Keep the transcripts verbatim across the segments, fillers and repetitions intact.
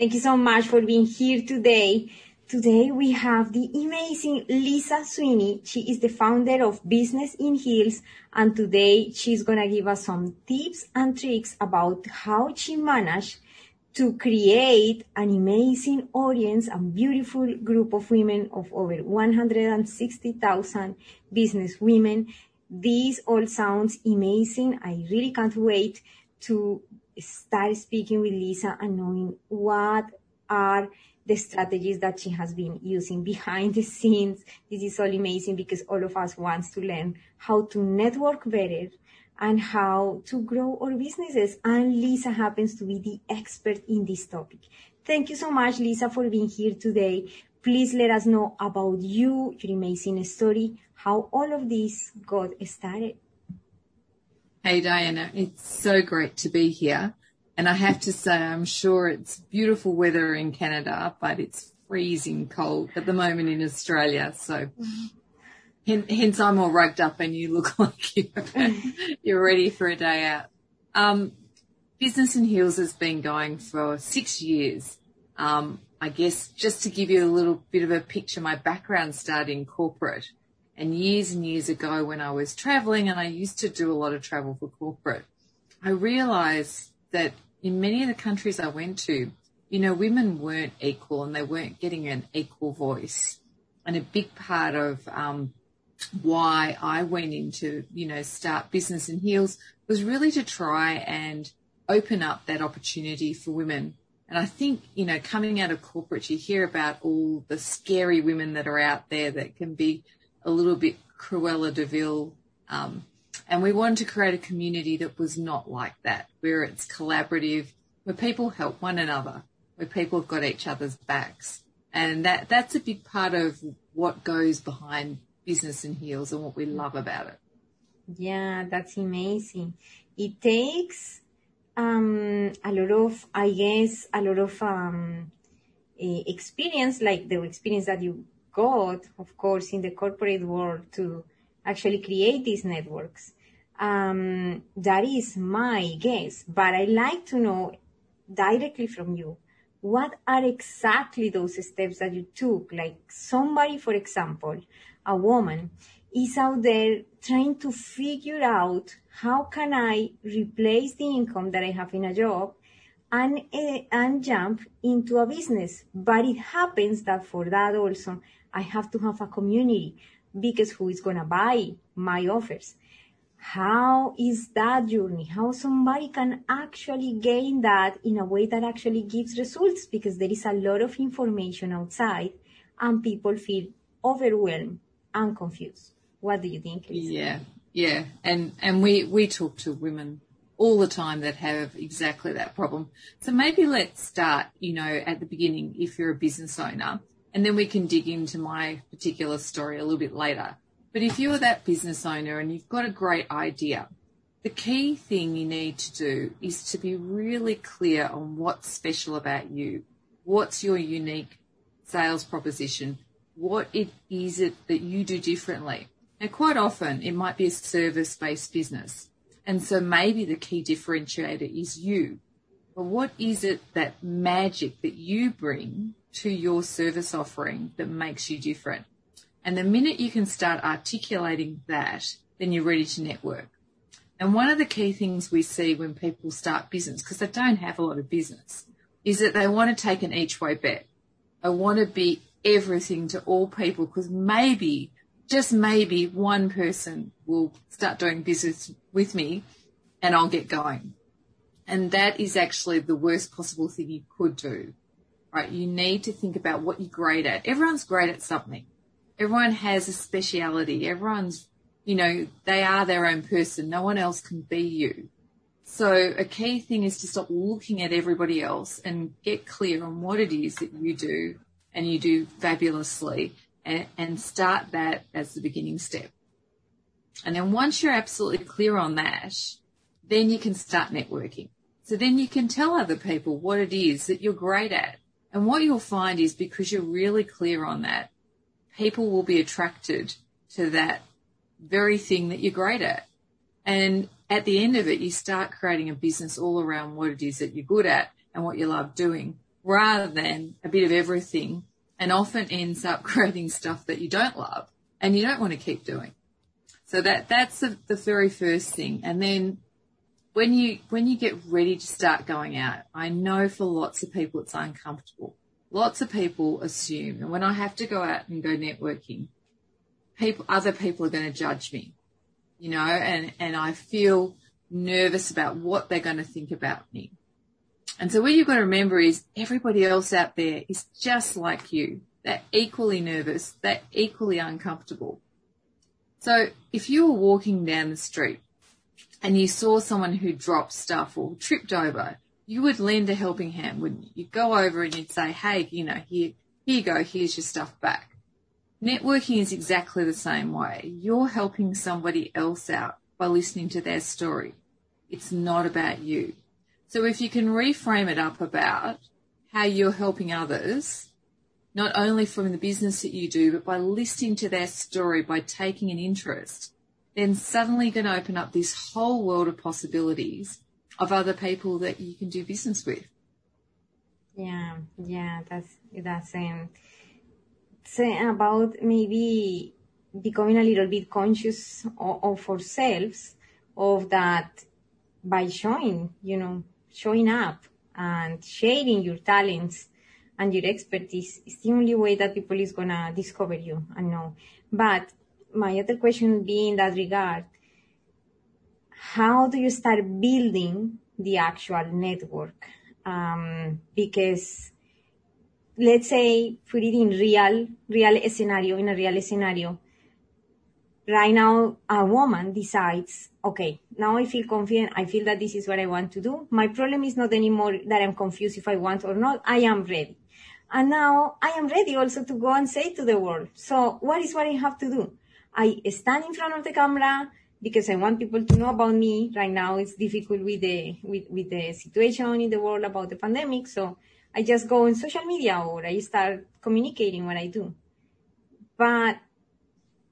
Thank you so much for being here today. Today we have the amazing Lisa Sweeney. She is the founder of Business in Heels, and today she's going to give us some tips and tricks about how she managed to create an amazing audience and beautiful group of women of over one hundred sixty thousand business women. This all sounds amazing. I really can't wait to start speaking with Lisa and knowing what are the strategies that she has been using behind the scenes. This is all amazing because all of us wants to learn how to network better and how to grow our businesses. And Lisa happens to be the expert in this topic. Thank you so much, Lisa, for being here today. Please let us know about you, your amazing story, how all of this got started. Hey, Diana, it's so great to be here. And I have to say, I'm sure it's beautiful weather in Canada, but it's freezing cold at the moment in Australia. So hence I'm all rugged up and you look like you're ready for a day out. Um, Business in Heels has been going for six years. Um, I guess just to give you a little bit of a picture, my background started in corporate. And years and years ago when I was travelling, and I used to do a lot of travel for corporate, I realised that in many of the countries I went to, you know, women weren't equal and they weren't getting an equal voice. And a big part of um, why I went into, you know, start Business in Heels was really to try and open up that opportunity for women. And I think, you know, coming out of corporate, you hear about all the scary women that are out there that can be a little bit Cruella de Vil, um, and we wanted to create a community that was not like that, where it's collaborative, where people help one another, where people have got each other's backs. And that that's a big part of what goes behind Business in Heels and what we love about it. Yeah, that's amazing. It takes um, a lot of, I guess, a lot of um, experience, like the experience that you got, of course, in the corporate world to actually create these networks. Um, that is my guess, but I'd like to know directly from you, what are exactly those steps that you took? Like somebody, for example, a woman is out there trying to figure out how can I replace the income that I have in a job and, and jump into a business. But it happens that for that also, I have to have a community, because who is going to buy my offers? How is that journey? How somebody can actually gain that in a way that actually gives results, because there is a lot of information outside and people feel overwhelmed and confused. What do you think, Lisa? Yeah, yeah. And and we, we talk to women all the time that have exactly that problem. So maybe let's start, you know, at the beginning if you're a business owner. And then we can dig into my particular story a little bit later. But if you're that business owner and you've got a great idea, the key thing you need to do is to be really clear on what's special about you. What's your unique sales proposition? What it is it that you do differently? Now, quite often it might be a service-based business. And so maybe the key differentiator is you. But what is it, that magic that you bring to your service offering, that makes you different? And the minute you can start articulating that, then you're ready to network. And one of the key things we see when people start business, because they don't have a lot of business, is that they want to take an each way bet. I want to be everything to all people, because maybe, just maybe, one person will start doing business with me and I'll get going. And that is actually the worst possible thing you could do. Right, you need to think about what you're great at. Everyone's great at something. Everyone has a speciality. Everyone's, you know, they are their own person. No one else can be you. So a key thing is to stop looking at everybody else and get clear on what it is that you do and you do fabulously, and, and start that as the beginning step. And then once you're absolutely clear on that, then you can start networking. So then you can tell other people what it is that you're great at. And what you'll find is, because you're really clear on that, people will be attracted to that very thing that you're great at. And at the end of it, you start creating a business all around what it is that you're good at and what you love doing. rather than a bit of everything, and often ends up creating stuff that you don't love and you don't want to keep doing. So that that's the, the very first thing. And then when you when you get ready to start going out, I know for lots of people it's uncomfortable. Lots of people assume, and when I have to go out and go networking, people, other people are going to judge me, you know, and, and I feel nervous about what they're going to think about me. And so what you've got to remember is everybody else out there is just like you. They're equally nervous. They're equally uncomfortable. So if you were walking down the street and you saw someone who dropped stuff or tripped over, you would lend a helping hand, wouldn't you? You'd go over and you'd say, hey, you know, here, here you go, here's your stuff back. Networking is exactly the same way. You're helping somebody else out by listening to their story. It's not about you. So if you can reframe it up about how you're helping others, not only from the business that you do, but by listening to their story, by taking an interest, then suddenly you're going to open up this whole world of possibilities of other people that you can do business with. Yeah, yeah, that's that's um, about maybe becoming a little bit conscious of, of ourselves, of that, by showing, you know, showing up and sharing your talents and your expertise is the only way that people is gonna discover you and know. But my other question would be in that regard. How do you start building the actual network? Um, because let's say put it in real, real scenario, in a real scenario. Right now, a woman decides, okay, now I feel confident. I feel that this is what I want to do. My problem is not anymore that I'm confused if I want or not. I am ready. And now I am ready also to go and say to the world, so what is what I have to do? I stand in front of the camera, because I want people to know about me. Right now it's difficult with the with, with the situation in the world about the pandemic. So I just go on social media or I start communicating what I do. But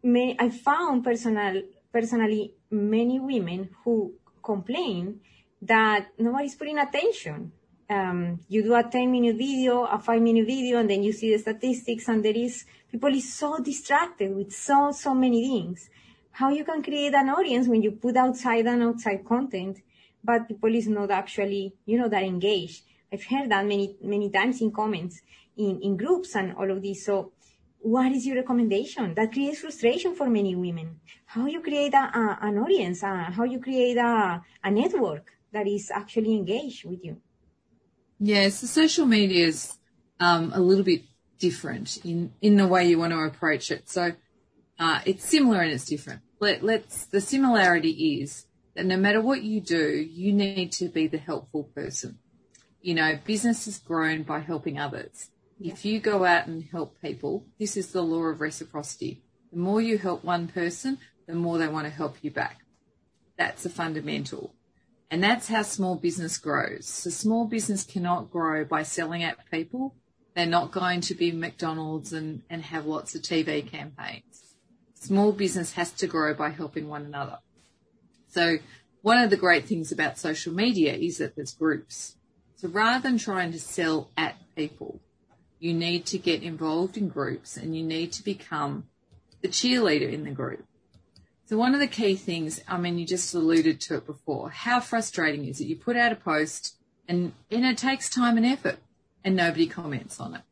may, I found personal, personally many women who complain that nobody's putting attention. Um, you do a ten-minute video, a five-minute video, and then you see the statistics, and there is people is so distracted with so, so many things. How you can create an audience when you put outside and outside content, but people is not actually, you know, that engaged. I've heard that many, many times in comments, in, in groups and all of this. So what is your recommendation? That creates frustration for many women. How you create a, a, an audience, uh, how you create a, a network that is actually engaged with you. Yes, the social media is um, a little bit different in, in the way you want to approach it. So uh, it's similar and it's different. Let, let's, the similarity is that no matter what you do, you need to be the helpful person. You know, business is grown by helping others. Yeah. If you go out and help people, this is the law of reciprocity. The more you help one person, the more they want to help you back. That's a fundamental. And that's how small business grows. So small business cannot grow by selling at people. They're not going to be McDonald's and, and have lots of T V campaigns. Small business has to grow by helping one another. So one of the great things about social media is that there's groups. So rather than trying to sell at people, you need to get involved in groups and you need to become the cheerleader in the group. So one of the key things, I mean, you just alluded to it before, how frustrating is it? You put out a post and, and it takes time and effort and nobody comments on it.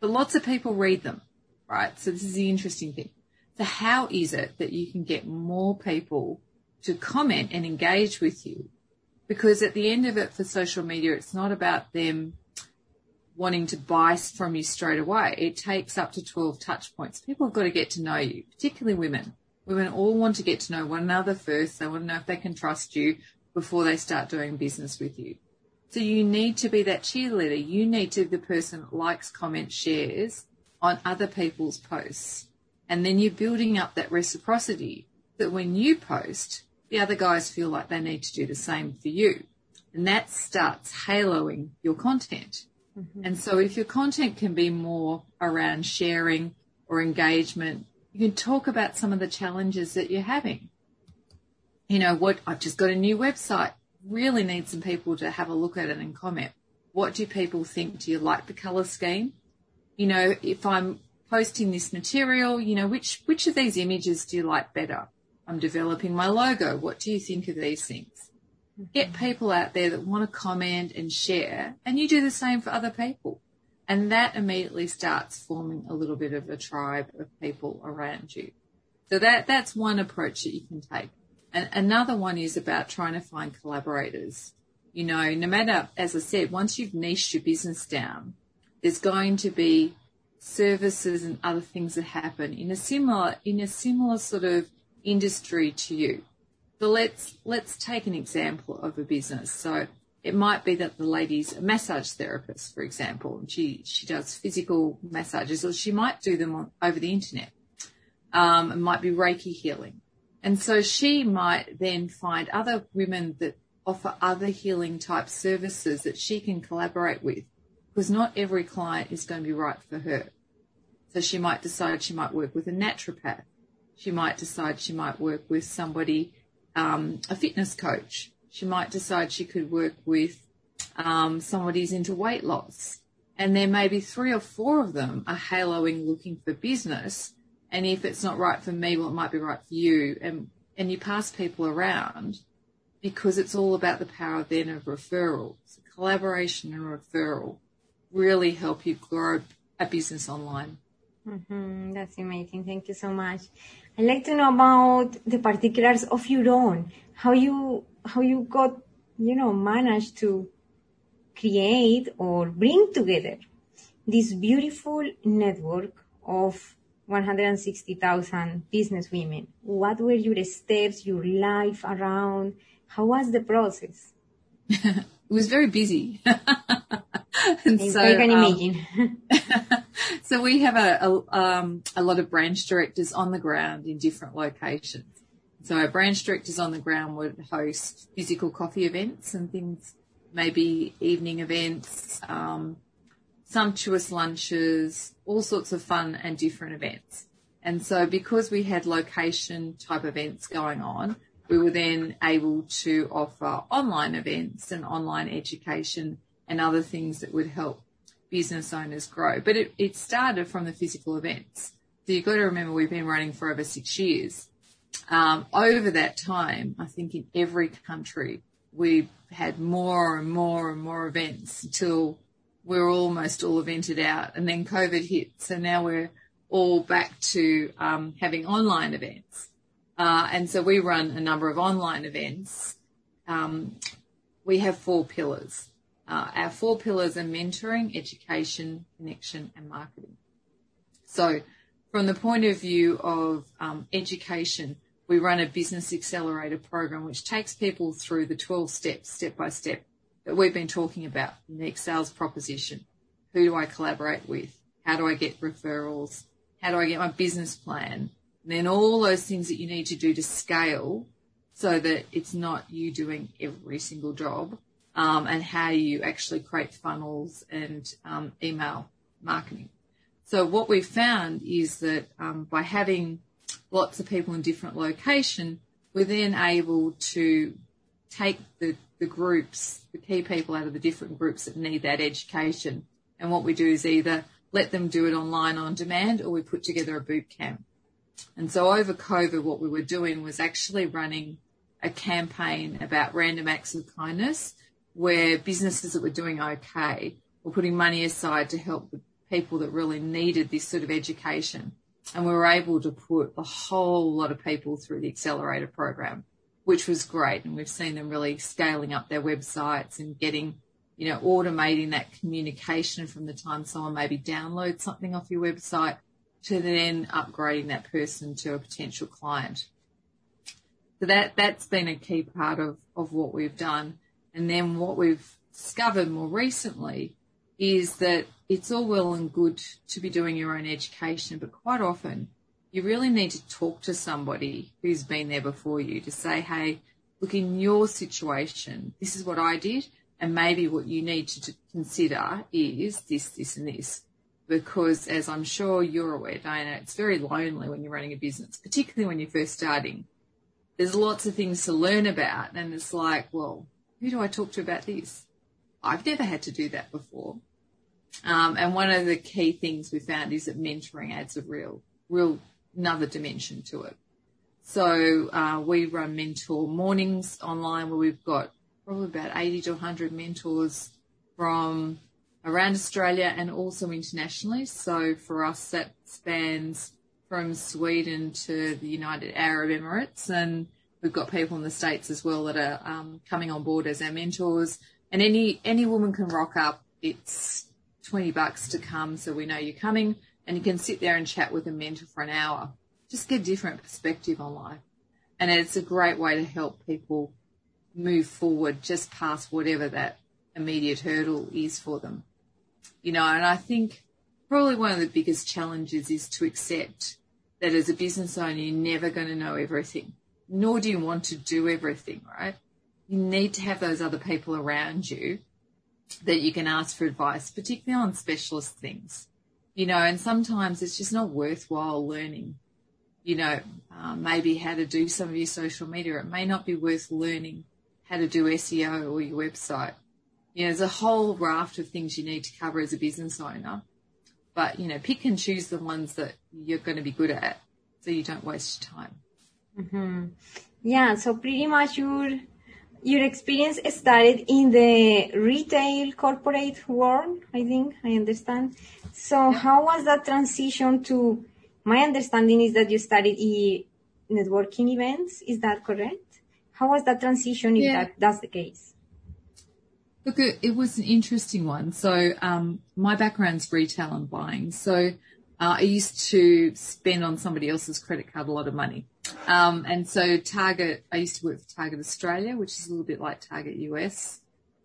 But lots of people read them, right? So this is the interesting thing. So how is it that you can get more people to comment and engage with you? Because at the end of it for social media, it's not about them wanting to buy from you straight away. It takes up to twelve touch points. People have got to get to know you, particularly women. Women all want to get to know one another first. They want to know if they can trust you before they start doing business with you. So you need to be that cheerleader. You need to be the person that likes, comments, shares on other people's posts. And then you're building up that reciprocity that when you post, the other guys feel like they need to do the same for you. And that starts haloing your content. Mm-hmm. And so if your content can be more around sharing or engagement, you can talk about some of the challenges that you're having. You know, what, I've just got a new website, really need some people to have a look at it and comment. what do people think? Do you like the colour scheme? You know, if I'm posting this material, you know, which which of these images do you like better? I'm developing my logo. What do you think of these things? Get people out there that want to comment and share, and you do the same for other people. And that immediately starts forming a little bit of a tribe of people around you. So that that's one approach that you can take. And another one is about trying to find collaborators. You know, no matter, as I said, once you've niched your business down, there's going to be services and other things that happen in a similar in a similar sort of industry to you. So let's let's take an example of a business. So it might be that the lady's a massage therapist, for example, and she she does physical massages, or she might do them on, over the internet. Um, it might be Reiki healing, and so she might then find other women that offer other healing type services that she can collaborate with, because not every client is going to be right for her. So she might decide she might work with a naturopath. She might decide she might work with somebody, um, a fitness coach. She might decide she could work with um, somebody who's into weight loss. And there may be three or four of them are haloing, looking for business. And if it's not right for me, well, it might be right for you. And, and you pass people around, because it's all about the power then of referral. So collaboration and referral really help you grow a business online. Mm-hmm. That's amazing. Thank you so much. I'd like to know about the particulars of your own, how you how you got, you know, managed to create or bring together this beautiful network of one hundred sixty thousand business women. What were your steps, your life around? How was the process? It was very busy. And so, I can imagine. Um, so we have a, a, um, a lot of branch directors on the ground in different locations. So our branch directors on the ground would host physical coffee events and things, maybe evening events, um, sumptuous lunches, all sorts of fun and different events. And so because we had location type events going on, we were then able to offer online events and online education and other things that would help business owners grow. But it, it started from the physical events. So you've got to remember we've been running for over six years. Um, over that time, I think in every country, we had more and more and more events until we're almost all evented out, and then COVID hit. So now we're all back to um, having online events. Uh, and so we run a number of online events. Um, we have four pillars. Uh, our four pillars are mentoring, education, connection, and marketing. So from the point of view of um, education, we run a business accelerator program, which takes people through the twelve steps, step by step, that we've been talking about. Unique sales proposition. Who do I collaborate with? How do I get referrals? How do I get my business plan? And then all those things that you need to do to scale so that it's not you doing every single job. Um, and how you actually create funnels and um, email marketing. So what we've found is that um, by having lots of people in different location, we're then able to take the, the groups, the key people out of the different groups that need that education. And what we do is either let them do it online on demand, or we put together a boot camp. And so over COVID, what we were doing was actually running a campaign about random acts of kindness, where businesses that were doing okay were putting money aside to help the people that really needed this sort of education. And we were able to put a whole lot of people through the accelerator program, which was great. And we've seen them really scaling up their websites and getting, you know, automating that communication from the time someone maybe downloads something off your website to then upgrading that person to a potential client. So that, that's been a key part of, of what we've done. And then what we've discovered more recently is that it's all well and good to be doing your own education, but quite often you really need to talk to somebody who's been there before you to say, hey, look, in your situation, this is what I did, and maybe what you need to consider is this, this, and this. Because as I'm sure you're aware, Diana, it's very lonely when you're running a business, particularly when you're first starting. There's lots of things to learn about, and it's like, well, who do I talk to about this? I've never had to do that before. Um, and one of the key things we found is that mentoring adds a real, real another dimension to it. So uh, we run mentor mornings online where we've got probably about eighty to one hundred mentors from around Australia and also internationally. So for us, that spans from Sweden to the United Arab Emirates, and we've got people in the States as well that are um, coming on board as our mentors. And any any woman can rock up. It's twenty bucks to come, so we know you're coming, and you can sit there and chat with a mentor for an hour. Just get a different perspective on life. And it's a great way to help people move forward just past whatever that immediate hurdle is for them. You know, and I think probably one of the biggest challenges is to accept that as a business owner, you're never going to know everything, nor do you want to do everything, right? You need to have those other people around you that you can ask for advice, particularly on specialist things, you know, and sometimes it's just not worthwhile learning, you know, uh, maybe how to do some of your social media. It may not be worth learning how to do S E O or your website. You know, there's a whole raft of things you need to cover as a business owner, but, you know, pick and choose the ones that you're going to be good at so you don't waste your time. Mm-hmm. Yeah, so pretty much your, your experience started in the retail corporate world, I think, I understand. So how was that transition to, my understanding is that you started e- networking events, is that correct? How was that transition if yeah. that, that's the case? Look, it was an interesting one. So um, my background's retail and buying. So uh, I used to spend on somebody else's credit card a lot of money. Um, and so Target, I used to work for Target Australia, which is a little bit like Target U S,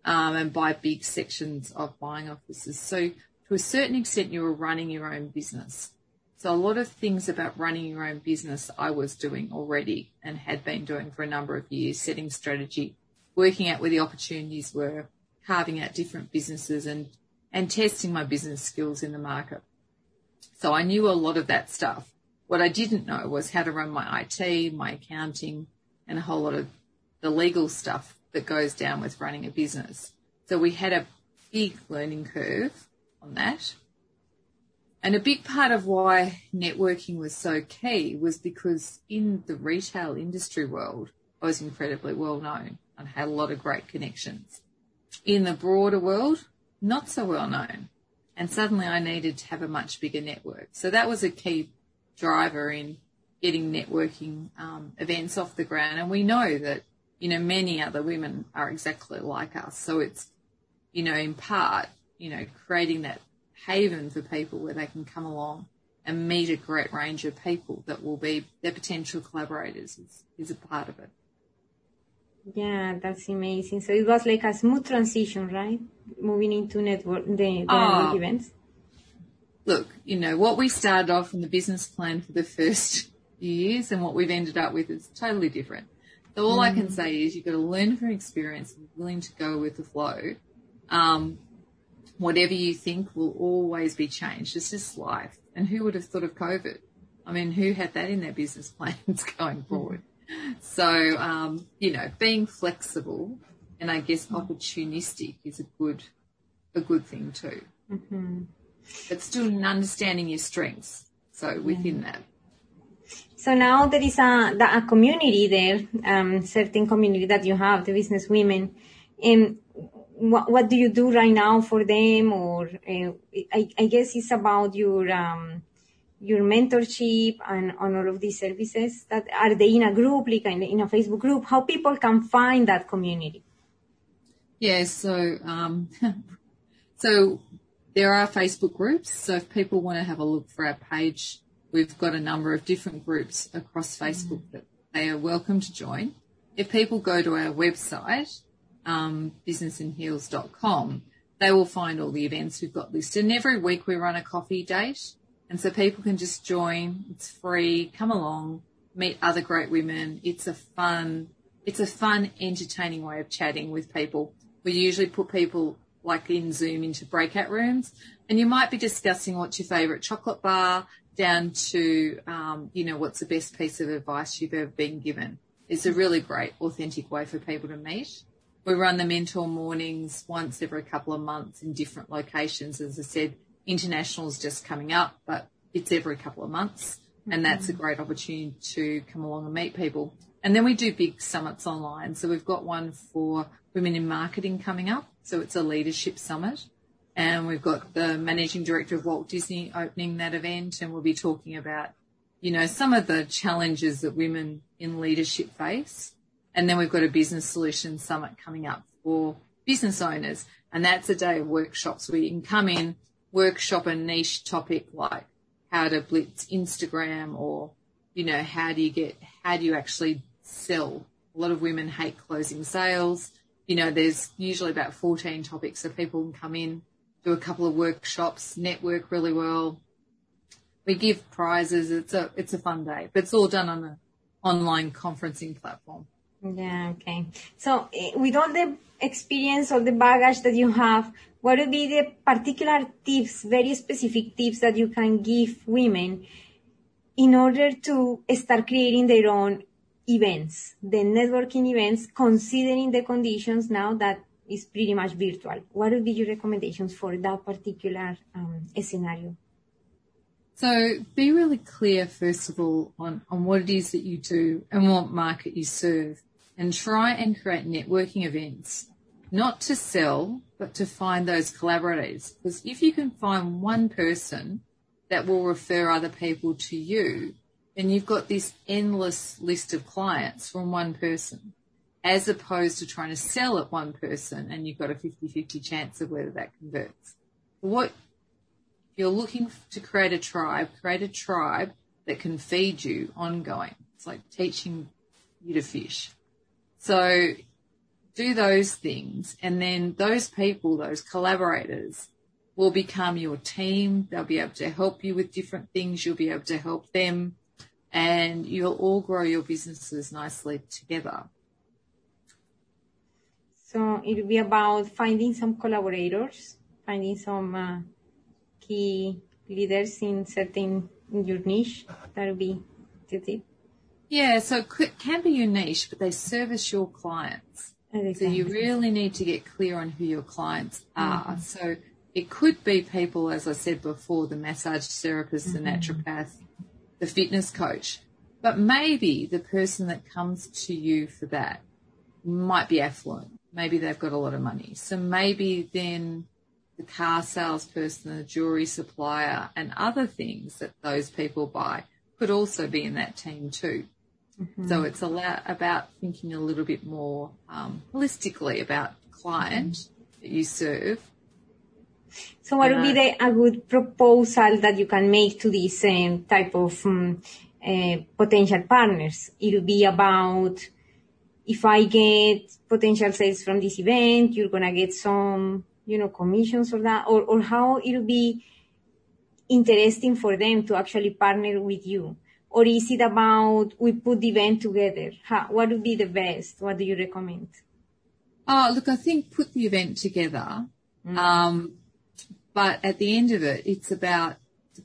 um, and buy big sections of buying offices. So to a certain extent, you were running your own business. So a lot of things about running your own business I was doing already and had been doing for a number of years, setting strategy, working out where the opportunities were, carving out different businesses and, and testing my business skills in the market. So I knew a lot of that stuff. What I didn't know was how to run my I T, my accounting, and a whole lot of the legal stuff that goes down with running a business. So we had a big learning curve on that. And a big part of why networking was so key was because in the retail industry world, I was incredibly well known and had a lot of great connections. In the broader world, not so well known. And suddenly I needed to have a much bigger network. So that was a key driver in getting networking um, events off the ground. And we know that, you know, many other women are exactly like us. So it's, you know, in part, you know, creating that haven for people where they can come along and meet a great range of people that will be their potential collaborators is, is a part of it. Yeah, that's amazing. So it was like a smooth transition, right? Moving into network, the, the oh. events. Look, you know, what we started off in the business plan for the first few years and what we've ended up with is totally different. So all mm. I can say is you've got to learn from experience and be willing to go with the flow. Um, whatever you think will always be changed. It's just life. And who would have thought of COVID? I mean, who had that in their business plans going forward? So, um, you know, being flexible and I guess opportunistic is a good a good thing too. Mm-hmm. But still understanding your strengths, so within that. So now there is a, a community there, um, certain community that you have, the business women. Um, what, what do you do right now for them? Or uh, I, I guess it's about your um, your mentorship and on all of these services. That are they in a group, like in, in a Facebook group? How people can find that community? Yeah, so um, so. There are Facebook groups, so if people want to have a look for our page, we've got a number of different groups across Facebook that they are welcome to join. If people go to our website, um, business in heels dot com, they will find all the events we've got listed. And every week we run a coffee date, and so people can just join. It's free. Come along, meet other great women. It's a fun, it's a fun, entertaining way of chatting with people. We usually put people like in Zoom into breakout rooms, and you might be discussing what's your favourite chocolate bar down to, um, you know, what's the best piece of advice you've ever been given. It's a really great, authentic way for people to meet. We run the mentor mornings once every couple of months in different locations. As I said, international is just coming up, but it's every couple of months, and that's a great opportunity to come along and meet people. And then we do big summits online. So we've got one for women in marketing coming up. So it's a leadership summit. And we've got the managing director of Walt Disney opening that event, and we'll be talking about, you know, some of the challenges that women in leadership face. And then we've got a business solutions summit coming up for business owners. And that's a day of workshops where you can come in, workshop a niche topic like how to blitz Instagram, or, you know, how do you get, how do you actually sell? A lot of women hate closing sales. You know, there's usually about fourteen topics, so people can come in, do a couple of workshops, network really well. We give prizes. It's a it's a fun day, but it's all done on an online conferencing platform. Yeah, okay. So with all the experience, all the baggage that you have, what would be the particular tips, very specific tips that you can give women in order to start creating their own events, the networking events, considering the conditions now that is pretty much virtual? What would be your recommendations for that particular um, scenario? So be really clear, first of all, on, on what it is that you do and what market you serve, and try and create networking events, not to sell, but to find those collaborators. Because if you can find one person that will refer other people to you, then you've got this endless list of clients from one person, as opposed to trying to sell at one person and you've got a fifty-fifty chance of whether that converts. What you're looking to create a tribe, create a tribe that can feed you ongoing. It's like teaching you to fish. So do those things, and then those people, those collaborators, will become your team. They'll be able to help you with different things. You'll be able to help them, and you'll all grow your businesses nicely together. So it'll be about finding some collaborators, finding some uh, key leaders in certain in your niche. That'll be the tip. Yeah, so it can be your niche, but they service your clients. Okay. So you really need to get clear on who your clients are. Mm-hmm. So it could be people, as I said before, the massage therapist, mm-hmm. the naturopath, the fitness coach. But maybe the person that comes to you for that might be affluent. Maybe they've got a lot of money. So maybe then the car salesperson, the jewelry supplier, and other things that those people buy could also be in that team too. Mm-hmm. So it's about thinking a little bit more um, holistically about the client mm-hmm. that you serve. So what would be the, a good proposal that you can make to these um, type of um, uh, potential partners? It would be about, if I get potential sales from this event, you're going to get some, you know, commissions for that, or, or how it would be interesting for them to actually partner with you? Or is it about we put the event together? How, what would be the best? What do you recommend? Oh, look, I think put the event together. Mm-hmm. Um, but at the end of it, it's about,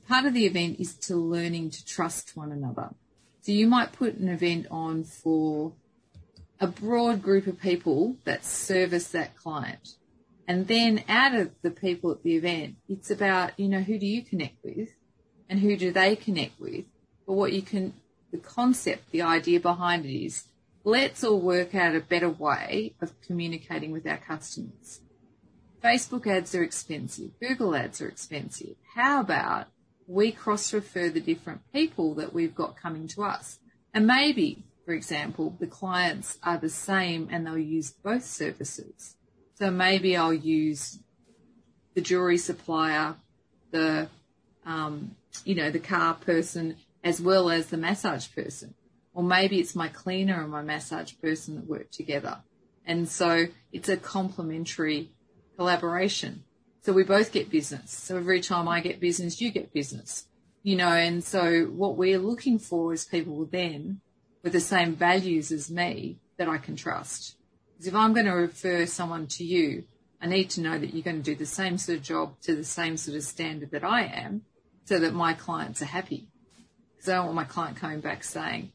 part of the event is to learning to trust one another. So you might put an event on for a broad group of people that service that client. And then out of the people at the event, it's about, you know, who do you connect with and who do they connect with? But what you can, the concept, the idea behind it is, let's all work out a better way of communicating with our customers. Facebook ads are expensive. Google ads are expensive. How about we cross-refer the different people that we've got coming to us? And maybe, for example, the clients are the same and they'll use both services. So maybe I'll use the jewelry supplier, the, um, you know, the car person, as well as the massage person. Or maybe it's my cleaner and my massage person that work together. And so it's a complementary collaboration. So we both get business. So every time I get business, you get business, you know. And so what we're looking for is people then with the same values as me that I can trust. If I'm going to refer someone to you, I need to know that you're going to do the same sort of job to the same sort of standard that I am, so that my clients are happy. Because I don't want my client coming back saying,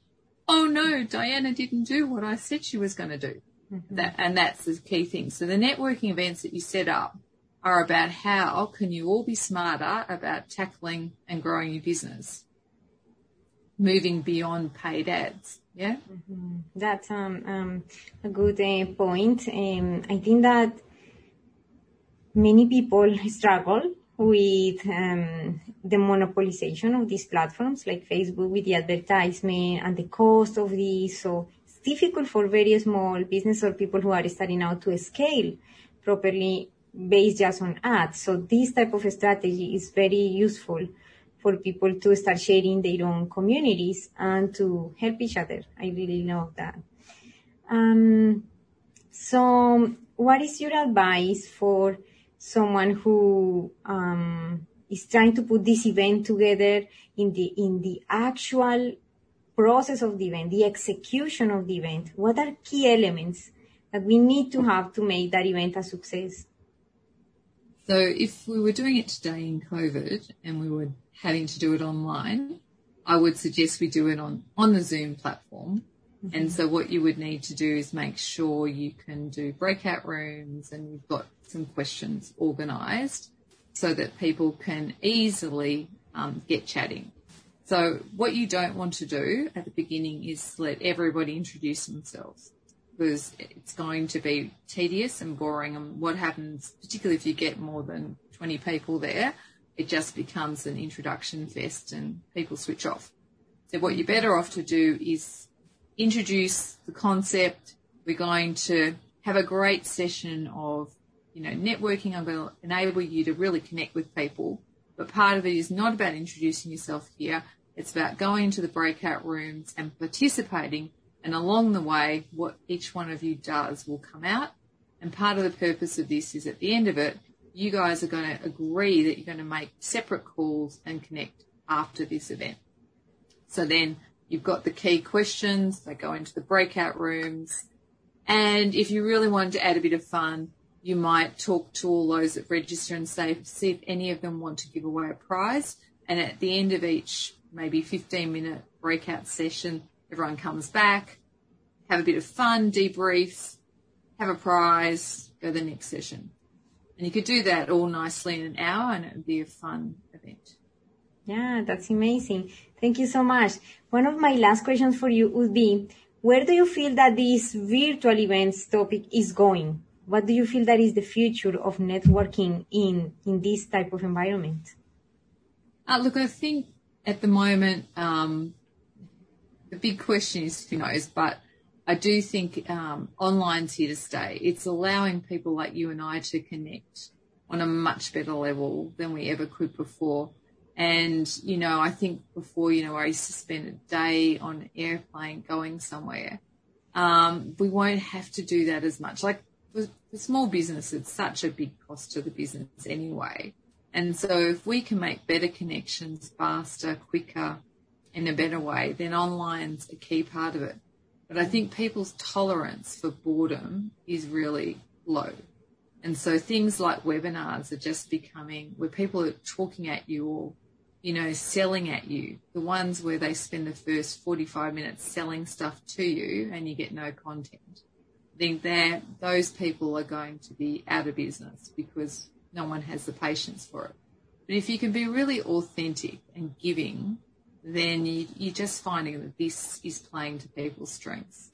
oh, no, Diana didn't do what I said she was going to do. Mm-hmm. That, and that's the key thing. So the networking events that you set up are about how can you all be smarter about tackling and growing your business, moving beyond paid ads. Yeah, mm-hmm. That's um, um, a good uh, point. Um, I think that many people struggle with um, the monopolization of these platforms like Facebook, with the advertisement and the cost of these. So it's difficult for very small business or people who are starting out to scale properly based just on ads. So this type of strategy is very useful for people to start sharing their own communities and to help each other. I really love that. Um, so what is your advice for someone who um, is trying to put this event together in the in the actual process of the event, the execution of the event? What are key elements that we need to have to make that event a success? So if we were doing it today in COVID and we were having to do it online, I would suggest we do it on, on the Zoom platform. Mm-hmm. And so what you would need to do is make sure you can do breakout rooms and you've got some questions organised so that people can easily um, get chatting. So what you don't want to do at the beginning is let everybody introduce themselves, because it's going to be tedious and boring. And what happens, particularly if you get more than twenty people there, it just becomes an introduction fest and people switch off. So what you're better off to do is introduce the concept. We're going to have a great session of, you know, networking. I'm going to enable you to really connect with people. But part of it is not about introducing yourself here. It's about going to the breakout rooms and participating. And along the way, what each one of you does will come out. And part of the purpose of this is at the end of it, you guys are going to agree that you're going to make separate calls and connect after this event. So then you've got the key questions. They go into the breakout rooms. And if you really wanted to add a bit of fun, you might talk to all those that register and say, see if any of them want to give away a prize. And at the end of each maybe fifteen-minute breakout session, everyone comes back, have a bit of fun, debrief, have a prize, go to the next session. And you could do that all nicely in an hour and it would be a fun event. Yeah, that's amazing. Thank you so much. One of my last questions for you would be, where do you feel that this virtual events topic is going? What do you feel that is the future of networking in, in this type of environment? Uh, look, I think at the moment, um, the big question is who knows, but I do think um, online's here to stay. It's allowing people like you and I to connect on a much better level than we ever could before. And, you know, I think before, you know, I used to spend a day on an airplane going somewhere. Um, we won't have to do that as much. Like for, for small business, it's such a big cost to the business anyway. And so if we can make better connections faster, quicker, in a better way, then online's a key part of it. But I think people's tolerance for boredom is really low. And so things like webinars are just becoming where people are talking at you or, you know, selling at you, the ones where they spend the first forty-five minutes selling stuff to you and you get no content. I think that those people are going to be out of business because no one has the patience for it. But if you can be really authentic and giving, then you, you're just finding that this is playing to people's strengths.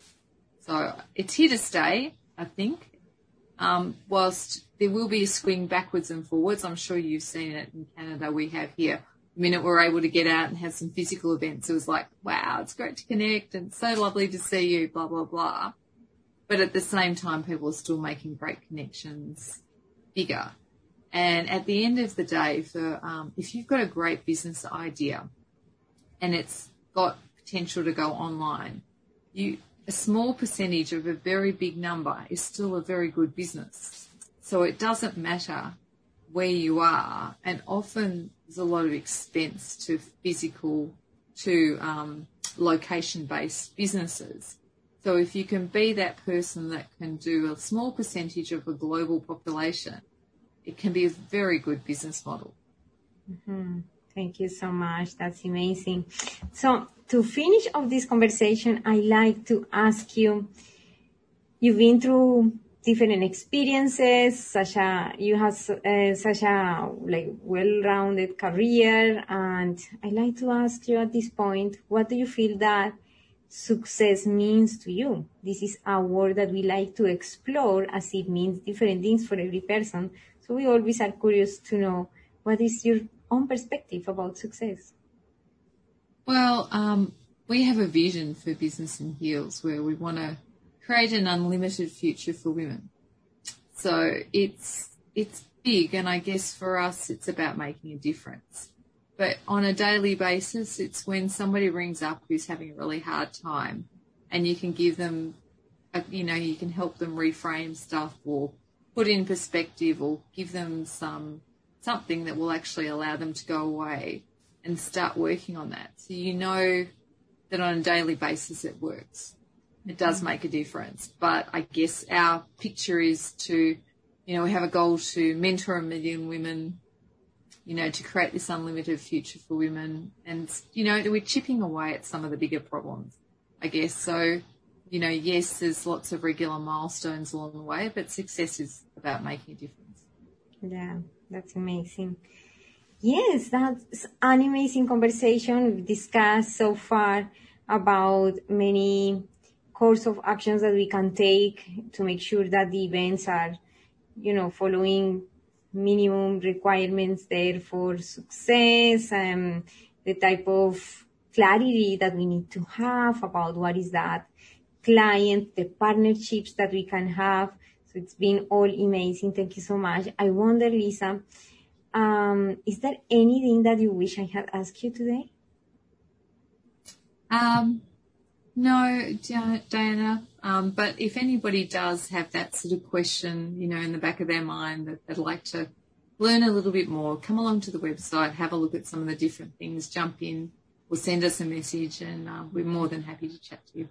So it's here to stay, I think. Um, whilst there will be a swing backwards and forwards, I'm sure you've seen it in Canada, we have here. The minute we're able to get out and have some physical events, it was like, wow, it's great to connect and it's so lovely to see you, blah, blah, blah. But at the same time, people are still making great connections bigger. And at the end of the day, for um, if you've got a great business idea, and it's got potential to go online, you, a small percentage of a very big number is still a very good business. So it doesn't matter where you are, and often there's a lot of expense to physical, to um, location-based businesses. So if you can be that person that can do a small percentage of a global population, it can be a very good business model. Mm-hmm. Thank you so much. That's amazing. So to finish off this conversation, I like to ask you you've been through different experiences, such a, you have uh, such a like well-rounded career. And I like to ask you at this point, what do you feel that success means to you? This is a word that we like to explore, as it means different things for every person. So we always are curious to know, what is your own perspective about success? Well, um, we have a vision for Business in Heels where we want to create an unlimited future for women. So it's it's big, and I guess for us it's about making a difference. But on a daily basis, it's when somebody rings up who's having a really hard time, and you can give them, a, you know, you can help them reframe stuff or put in perspective or give them some something that will actually allow them to go away and start working on that. So you know that on a daily basis it works. It does make a difference. But I guess our picture is to, you know, we have a goal to mentor a million women, you know, to create this unlimited future for women. And, you know, we're chipping away at some of the bigger problems, I guess. So, you know, yes, there's lots of regular milestones along the way, but success is about making a difference. Yeah, that's amazing. Yes, that's an amazing conversation we've discussed so far about many course of actions that we can take to make sure that the events are, you know, following minimum requirements there for success, and the type of clarity that we need to have about what is that client, the partnerships that we can have. So it's been all amazing. Thank you so much. I wonder, Lisa, um, is there anything that you wish I had asked you today? Um. No, Diana, um, but if anybody does have that sort of question, you know, in the back of their mind that they'd like to learn a little bit more, come along to the website, have a look at some of the different things, jump in or send us a message, and uh, we're more than happy to chat to you.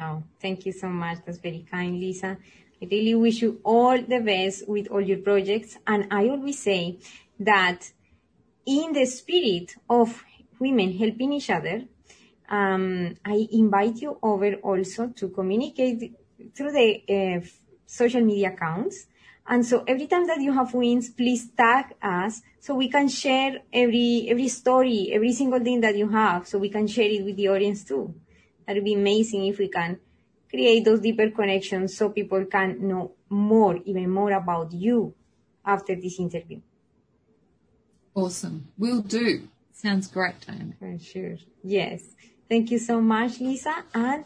Oh, thank you so much. That's very kind, Lisa. I really wish you all the best with all your projects. And I always say that in the spirit of women helping each other, Um, I invite you over also to communicate through the uh, social media accounts. And so every time that you have wins, please tag us so we can share every every story, every single thing that you have, so we can share it with the audience too. That would be amazing if we can create those deeper connections so people can know more, even more about you after this interview. Awesome. Will do. Sounds great, Diana. For sure. Yes. Thank you so much, Lisa. And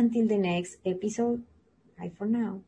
until the next episode, bye for now.